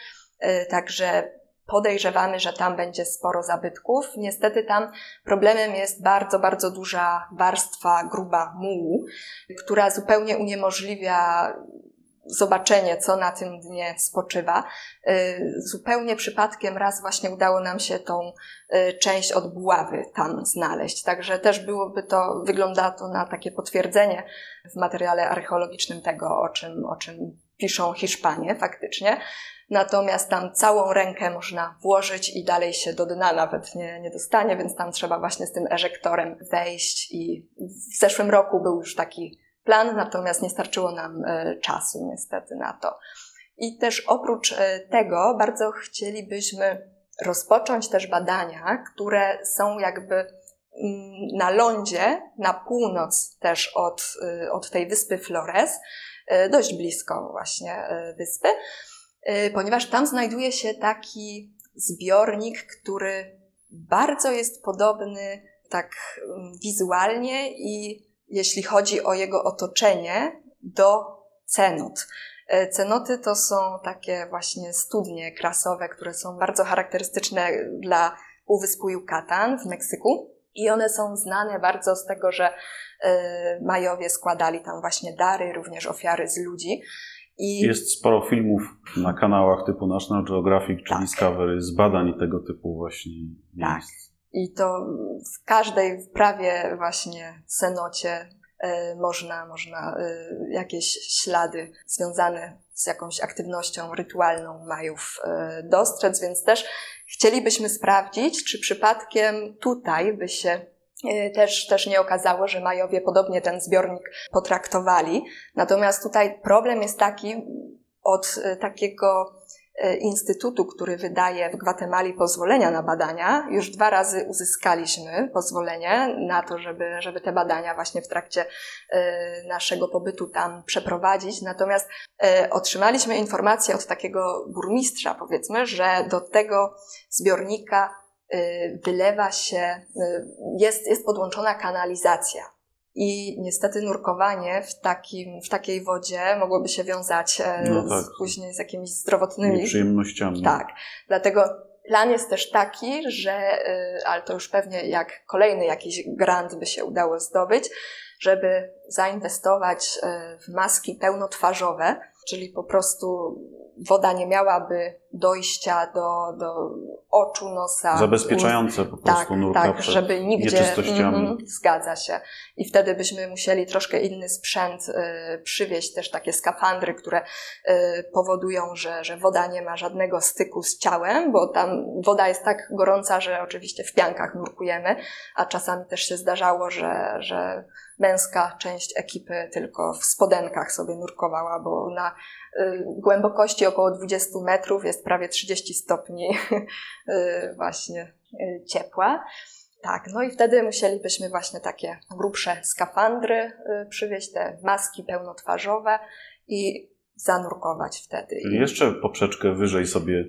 także podejrzewamy, że tam będzie sporo zabytków. Niestety tam problemem jest bardzo, bardzo duża warstwa gruba mułu, która zupełnie uniemożliwia zobaczenie, co na tym dnie spoczywa. Zupełnie przypadkiem raz właśnie udało nam się tą część od buławy tam znaleźć. Także też byłoby to, wygląda to na takie potwierdzenie w materiale archeologicznym tego, o czym, o czym piszą Hiszpanie faktycznie. Natomiast tam całą rękę można włożyć i dalej się do dna nawet nie, nie dostanie, więc tam trzeba właśnie z tym eżektorem wejść i w zeszłym roku był już taki plan, natomiast nie starczyło nam czasu niestety na to. I też oprócz tego bardzo chcielibyśmy rozpocząć też badania, które są jakby na lądzie, na północ też od, od tej wyspy Flores, dość blisko właśnie wyspy. ponieważ tam znajduje się taki zbiornik, który bardzo jest podobny tak wizualnie i jeśli chodzi o jego otoczenie do cenot. Cenoty to są takie właśnie studnie krasowe, które są bardzo charakterystyczne dla półwyspu Jukatan w Meksyku i one są znane bardzo z tego, że Majowie składali tam właśnie dary, również ofiary z ludzi. I... Jest sporo filmów na kanałach typu National Geographic czy tak. Discovery z badań tego typu właśnie miejsc. Tak. I to w każdej prawie właśnie cenocie można, można jakieś ślady związane z jakąś aktywnością rytualną Majów dostrzec, więc też chcielibyśmy sprawdzić, czy przypadkiem tutaj by się też, też nie okazało, że Majowie podobnie ten zbiornik potraktowali. Natomiast tutaj problem jest taki od takiego instytutu, który wydaje w Gwatemali pozwolenia na badania. Już dwa razy uzyskaliśmy pozwolenie na to, żeby, żeby te badania właśnie w trakcie naszego pobytu tam przeprowadzić. Natomiast otrzymaliśmy informację od takiego burmistrza, powiedzmy, że do tego zbiornika wylewa się, jest, jest podłączona kanalizacja. I niestety nurkowanie w, takim, w takiej wodzie mogłoby się wiązać no tak. z, później z jakimiś zdrowotnymi nieprzyjemnościami. Tak. Dlatego plan jest też taki, że, ale to już pewnie jak kolejny jakiś grant by się udało zdobyć, żeby zainwestować w maski pełnotwarzowe, czyli po prostu woda nie miałaby dojścia do, do oczu, nosa. Zabezpieczające po prostu tak, nurka tak, przed żeby nigdzie, nieczystościami. Mm, zgadza się. I wtedy byśmy musieli troszkę inny sprzęt y, przywieźć, też takie skafandry, które y, powodują, że, że woda nie ma żadnego styku z ciałem, bo tam woda jest tak gorąca, że oczywiście w piankach nurkujemy, a czasami też się zdarzało, że, że męska część ekipy tylko w spodenkach sobie nurkowała, bo na głębokości około dwudziestu metrów jest prawie trzydzieści stopni właśnie ciepła. Tak, no i wtedy musielibyśmy właśnie takie grubsze skafandry przywieźć, te maski pełnotwarzowe i zanurkować wtedy. Czyli jeszcze poprzeczkę wyżej sobie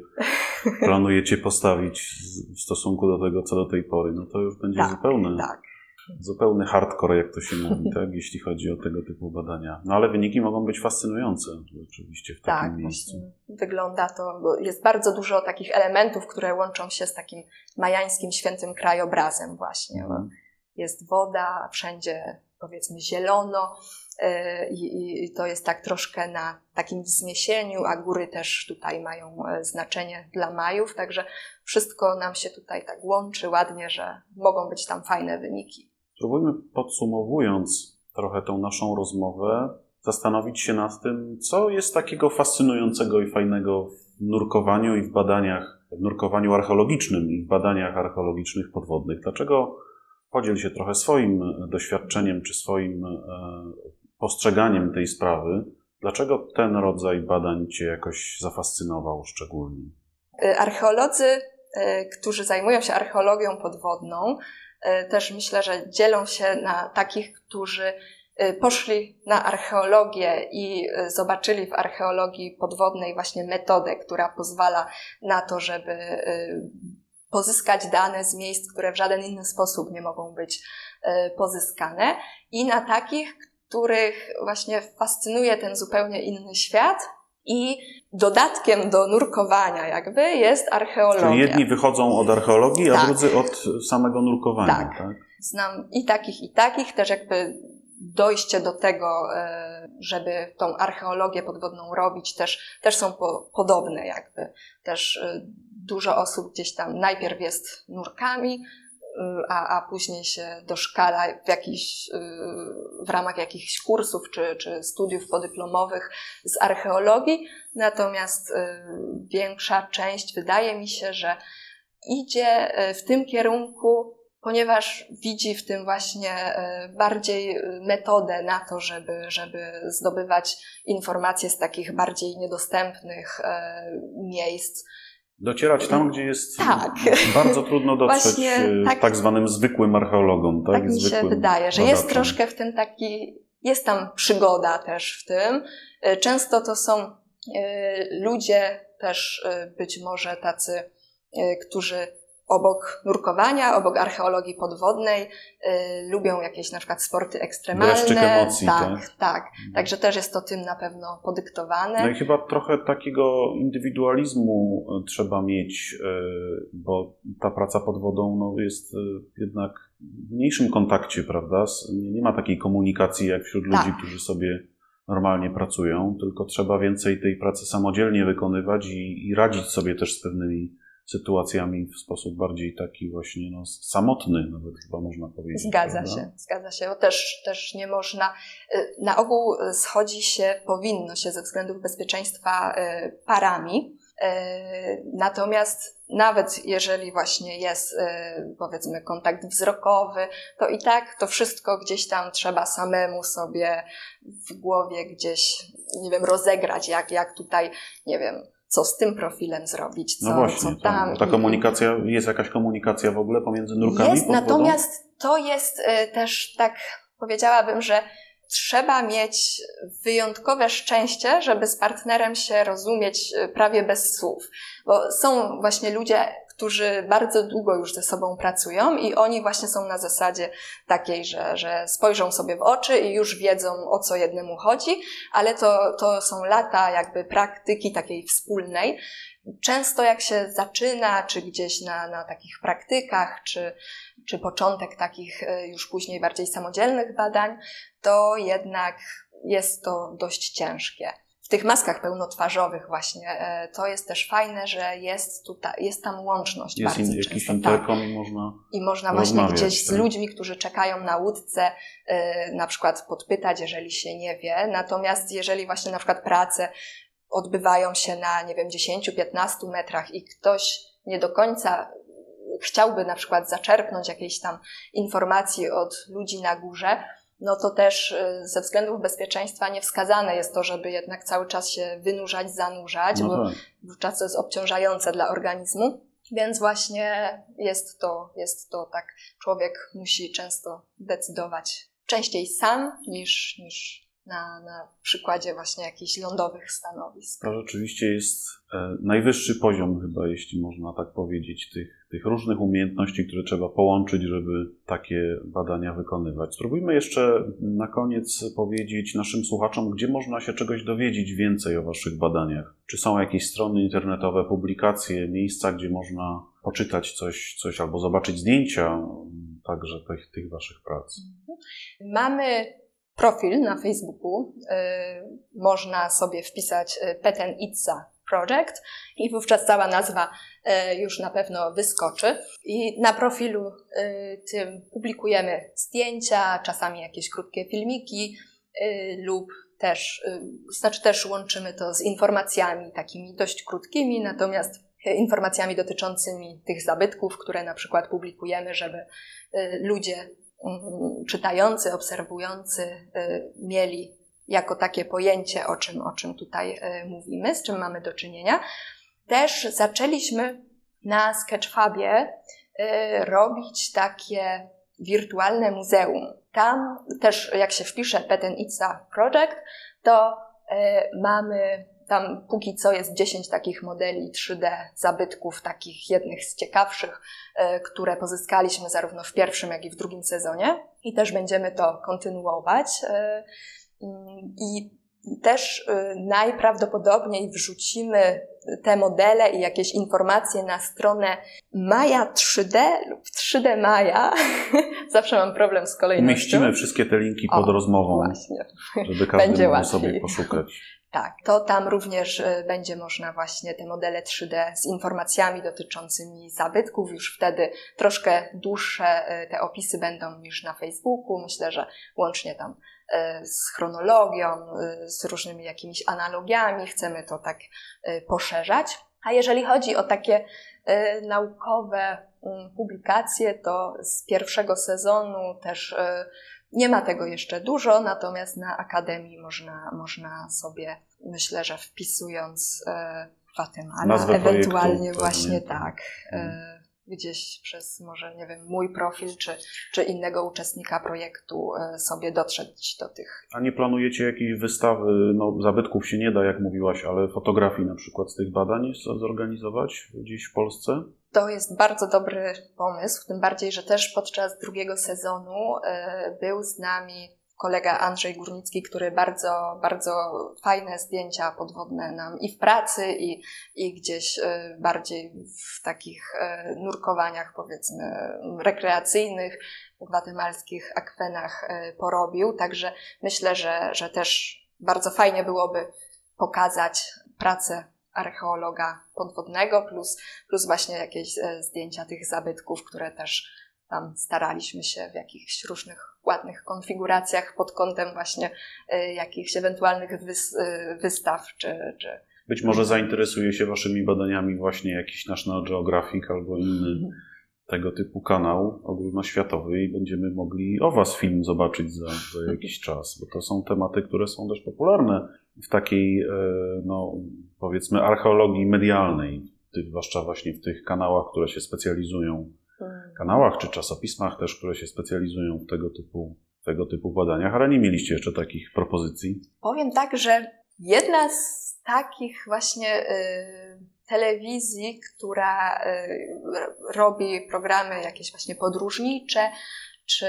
planujecie postawić w stosunku do tego, co do tej pory. No to już będzie tak, zupełne. Tak. Zupełny hardcore, jak to się mówi, tak? Jeśli chodzi o tego typu badania. No ale wyniki mogą być fascynujące oczywiście w takim tak, miejscu. Wygląda to, bo jest bardzo dużo takich elementów, które łączą się z takim majańskim świętym krajobrazem właśnie. Mhm. Jest woda, wszędzie powiedzmy zielono i, i to jest tak troszkę na takim wzniesieniu, a góry też tutaj mają znaczenie dla Majów, także wszystko nam się tutaj tak łączy ładnie, że mogą być tam fajne wyniki. Spróbujmy, podsumowując trochę tą naszą rozmowę, zastanowić się nad tym, co jest takiego fascynującego i fajnego w nurkowaniu i w badaniach, w nurkowaniu archeologicznym i w badaniach archeologicznych podwodnych. Dlaczego podziel się trochę swoim doświadczeniem czy swoim postrzeganiem tej sprawy? Dlaczego ten rodzaj badań Cię jakoś zafascynował szczególnie? Archeolodzy, którzy zajmują się archeologią podwodną, też myślę, że dzielą się na takich, którzy poszli na archeologię i zobaczyli w archeologii podwodnej właśnie metodę, która pozwala na to, żeby pozyskać dane z miejsc, które w żaden inny sposób nie mogą być pozyskane, i na takich, których właśnie fascynuje ten zupełnie inny świat. I dodatkiem do nurkowania jakby jest archeologia. Czyli jedni wychodzą od archeologii, a tak. drudzy od samego nurkowania. Tak. tak. Znam i takich, i takich. Też jakby dojście do tego, żeby tą archeologię podwodną robić, też, też są po, podobne jakby. Też dużo osób gdzieś tam najpierw jest nurkami, a, a później się doszkala w, jakiś, w ramach jakichś kursów czy, czy studiów podyplomowych z archeologii. Natomiast większa część, wydaje mi się, że idzie w tym kierunku, ponieważ widzi w tym właśnie bardziej metodę na to, żeby, żeby zdobywać informacje z takich bardziej niedostępnych miejsc. Docierać tam, gdzie jest tak. bardzo trudno dotrzeć właśnie, tak, tak zwanym zwykłym archeologom. Tak, tak mi się wydaje, że badaczem. Jest troszkę w tym taki, jest tam przygoda też w tym. Często to są ludzie, też być może tacy, którzy obok nurkowania, obok archeologii podwodnej y, lubią jakieś na przykład sporty ekstremalne. Dreszczyk emocji, tak, tak, tak. Także też jest to tym na pewno podyktowane. No i chyba trochę takiego indywidualizmu trzeba mieć, y, bo ta praca pod wodą no, jest y, jednak w mniejszym kontakcie, prawda? Nie ma takiej komunikacji jak wśród ludzi, tak, którzy sobie normalnie pracują, tylko trzeba więcej tej pracy samodzielnie wykonywać i, i radzić sobie też z pewnymi sytuacjami w sposób bardziej taki właśnie no, samotny, nawet chyba można powiedzieć. Zgadza prawda? się, zgadza się. Bo też, też nie można, na ogół schodzi się, powinno się ze względów bezpieczeństwa parami, natomiast nawet jeżeli właśnie jest powiedzmy kontakt wzrokowy, to i tak to wszystko gdzieś tam trzeba samemu sobie w głowie gdzieś, nie wiem, rozegrać, jak, jak tutaj, nie wiem, co z tym profilem zrobić, co, no właśnie, co tam. To, ta komunikacja, jest jakaś komunikacja w ogóle pomiędzy nurkami? Jest, pod wodą? Natomiast to jest y, też tak, powiedziałabym, że trzeba mieć wyjątkowe szczęście, żeby z partnerem się rozumieć prawie bez słów. Bo są właśnie ludzie, którzy bardzo długo już ze sobą pracują i oni właśnie są na zasadzie takiej, że, że spojrzą sobie w oczy i już wiedzą, o co jednemu chodzi, ale to, to są lata jakby praktyki takiej wspólnej. Często jak się zaczyna, czy gdzieś na, na takich praktykach, czy, czy początek takich już później bardziej samodzielnych badań, to jednak jest to dość ciężkie. W tych maskach pełnotwarzowych właśnie to jest też fajne, że jest tutaj, jest tam łączność jest bardzo często. Jakiś interkom i można I można właśnie gdzieś tak? z ludźmi, którzy czekają na łódce, na przykład podpytać, jeżeli się nie wie. Natomiast jeżeli właśnie na przykład prace odbywają się na, nie wiem, dziesięciu, piętnastu metrach i ktoś nie do końca chciałby na przykład zaczerpnąć jakiejś tam informacji od ludzi na górze, no to też ze względów bezpieczeństwa niewskazane jest to, żeby jednak cały czas się wynurzać, zanurzać, no tak. bo czas to jest obciążające dla organizmu. Więc właśnie jest to, jest to tak, człowiek musi często decydować częściej sam niż, niż na, na przykładzie właśnie jakichś lądowych stanowisk. To rzeczywiście jest najwyższy poziom chyba, jeśli można tak powiedzieć, tych, tych różnych umiejętności, które trzeba połączyć, żeby takie badania wykonywać. Spróbujmy jeszcze na koniec powiedzieć naszym słuchaczom, gdzie można się czegoś dowiedzieć więcej o waszych badaniach. Czy są jakieś strony internetowe, publikacje, miejsca, gdzie można poczytać coś, coś albo zobaczyć zdjęcia także tych, tych waszych prac? Mamy profil na Facebooku, yy, można sobie wpisać Petén Itzá Project i wówczas cała nazwa y, już na pewno wyskoczy. I na profilu y, tym publikujemy zdjęcia, czasami jakieś krótkie filmiki y, lub też, y, znaczy też łączymy to z informacjami takimi dość krótkimi, natomiast y, informacjami dotyczącymi tych zabytków, które na przykład publikujemy, żeby y, ludzie y, czytający, obserwujący y, mieli jako takie pojęcie, o czym, o czym tutaj y, mówimy, z czym mamy do czynienia. Też zaczęliśmy na Sketchfabie y, robić takie wirtualne muzeum. Tam też, jak się wpisze Petén Itzá Project, to y, mamy tam póki co jest dziesięć takich modeli trzy D zabytków, takich jednych z ciekawszych, y, które pozyskaliśmy zarówno w pierwszym, jak i w drugim sezonie. I też będziemy to kontynuować. Y, I też najprawdopodobniej wrzucimy te modele i jakieś informacje na stronę Maja trzy D lub trzy D Maja. Zawsze mam problem z kolejnością. Umieścimy wszystkie te linki pod o, rozmową, właśnie. Żeby każdy będzie mógł łatwiej sobie poszukać. Tak, to tam również będzie można właśnie te modele trzy D z informacjami dotyczącymi zabytków. Już wtedy troszkę dłuższe te opisy będą niż na Facebooku. Myślę, że łącznie tam z chronologią, z różnymi jakimiś analogiami. Chcemy to tak poszerzać. A jeżeli chodzi o takie naukowe publikacje, to z pierwszego sezonu też nie ma tego jeszcze dużo, natomiast na Akademii można, można sobie, myślę, że wpisując Gwatemala, ewentualnie projektu, właśnie tak, gdzieś przez może, nie wiem, mój profil czy, czy innego uczestnika projektu sobie dotrzeć do tych. A nie planujecie jakiejś wystawy, no zabytków się nie da, jak mówiłaś, ale fotografii na przykład z tych badań zorganizować gdzieś w Polsce? To jest bardzo dobry pomysł, tym bardziej, że też podczas drugiego sezonu był z nami kolega Andrzej Górnicki, który bardzo, bardzo fajne zdjęcia podwodne nam i w pracy, i, i gdzieś bardziej w takich nurkowaniach, powiedzmy, rekreacyjnych, w gwatemalskich akwenach porobił. Także myślę, że, że też bardzo fajnie byłoby pokazać pracę archeologa podwodnego, plus, plus właśnie jakieś zdjęcia tych zabytków, które też tam staraliśmy się w jakichś różnych ładnych konfiguracjach pod kątem właśnie y, jakichś ewentualnych wys, y, wystaw. Czy, czy... Być może zainteresuje się waszymi badaniami właśnie jakiś National Geographic albo inny mm. tego typu kanał ogólnoświatowy i będziemy mogli o was film zobaczyć za, za jakiś czas, bo to są tematy, które są też popularne w takiej, y, no powiedzmy, archeologii medialnej, zwłaszcza właśnie w tych kanałach, które się specjalizują kanałach czy czasopismach też, które się specjalizują w tego typu, tego typu badaniach, ale nie mieliście jeszcze takich propozycji? Powiem tak, że jedna z takich właśnie y, telewizji, która y, robi programy jakieś właśnie podróżnicze, czy...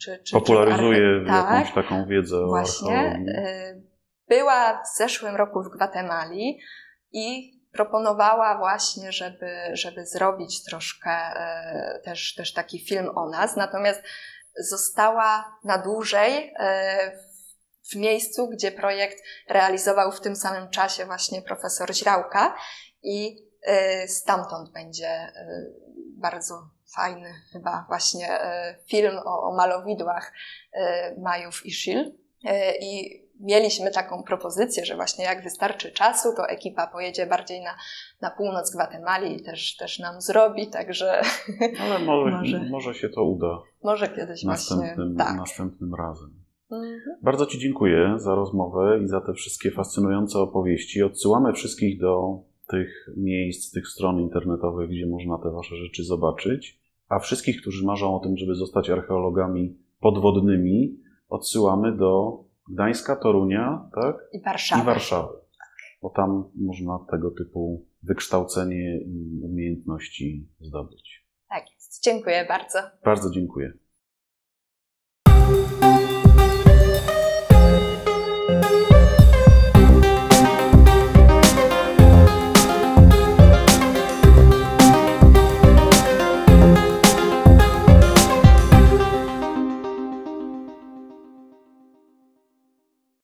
czy, czy popularyzuje czy tak, jakąś taką wiedzę właśnie, o archeologii. Y, była w zeszłym roku w Gwatemali i proponowała właśnie, żeby, żeby zrobić troszkę e, też, też taki film o nas, natomiast została na dłużej e, w miejscu, gdzie projekt realizował w tym samym czasie właśnie profesor Źrałka i e, stamtąd będzie e, bardzo fajny chyba właśnie e, film o, o malowidłach e, Majów Ixil e, i mieliśmy taką propozycję, że właśnie jak wystarczy czasu, to ekipa pojedzie bardziej na, na północ Gwatemali i też, też nam zrobi, także... Ale może, może, może się to uda. Może kiedyś następnym, właśnie, tak. Następnym razem. Mhm. Bardzo ci dziękuję za rozmowę i za te wszystkie fascynujące opowieści. Odsyłamy wszystkich do tych miejsc, tych stron internetowych, gdzie można te wasze rzeczy zobaczyć. A wszystkich, którzy marzą o tym, żeby zostać archeologami podwodnymi, odsyłamy do Gdańska, Torunia, tak? I Warszawy. I Warszawy. Bo tam można tego typu wykształcenie i umiejętności zdobyć. Tak jest. Dziękuję bardzo. Bardzo dziękuję.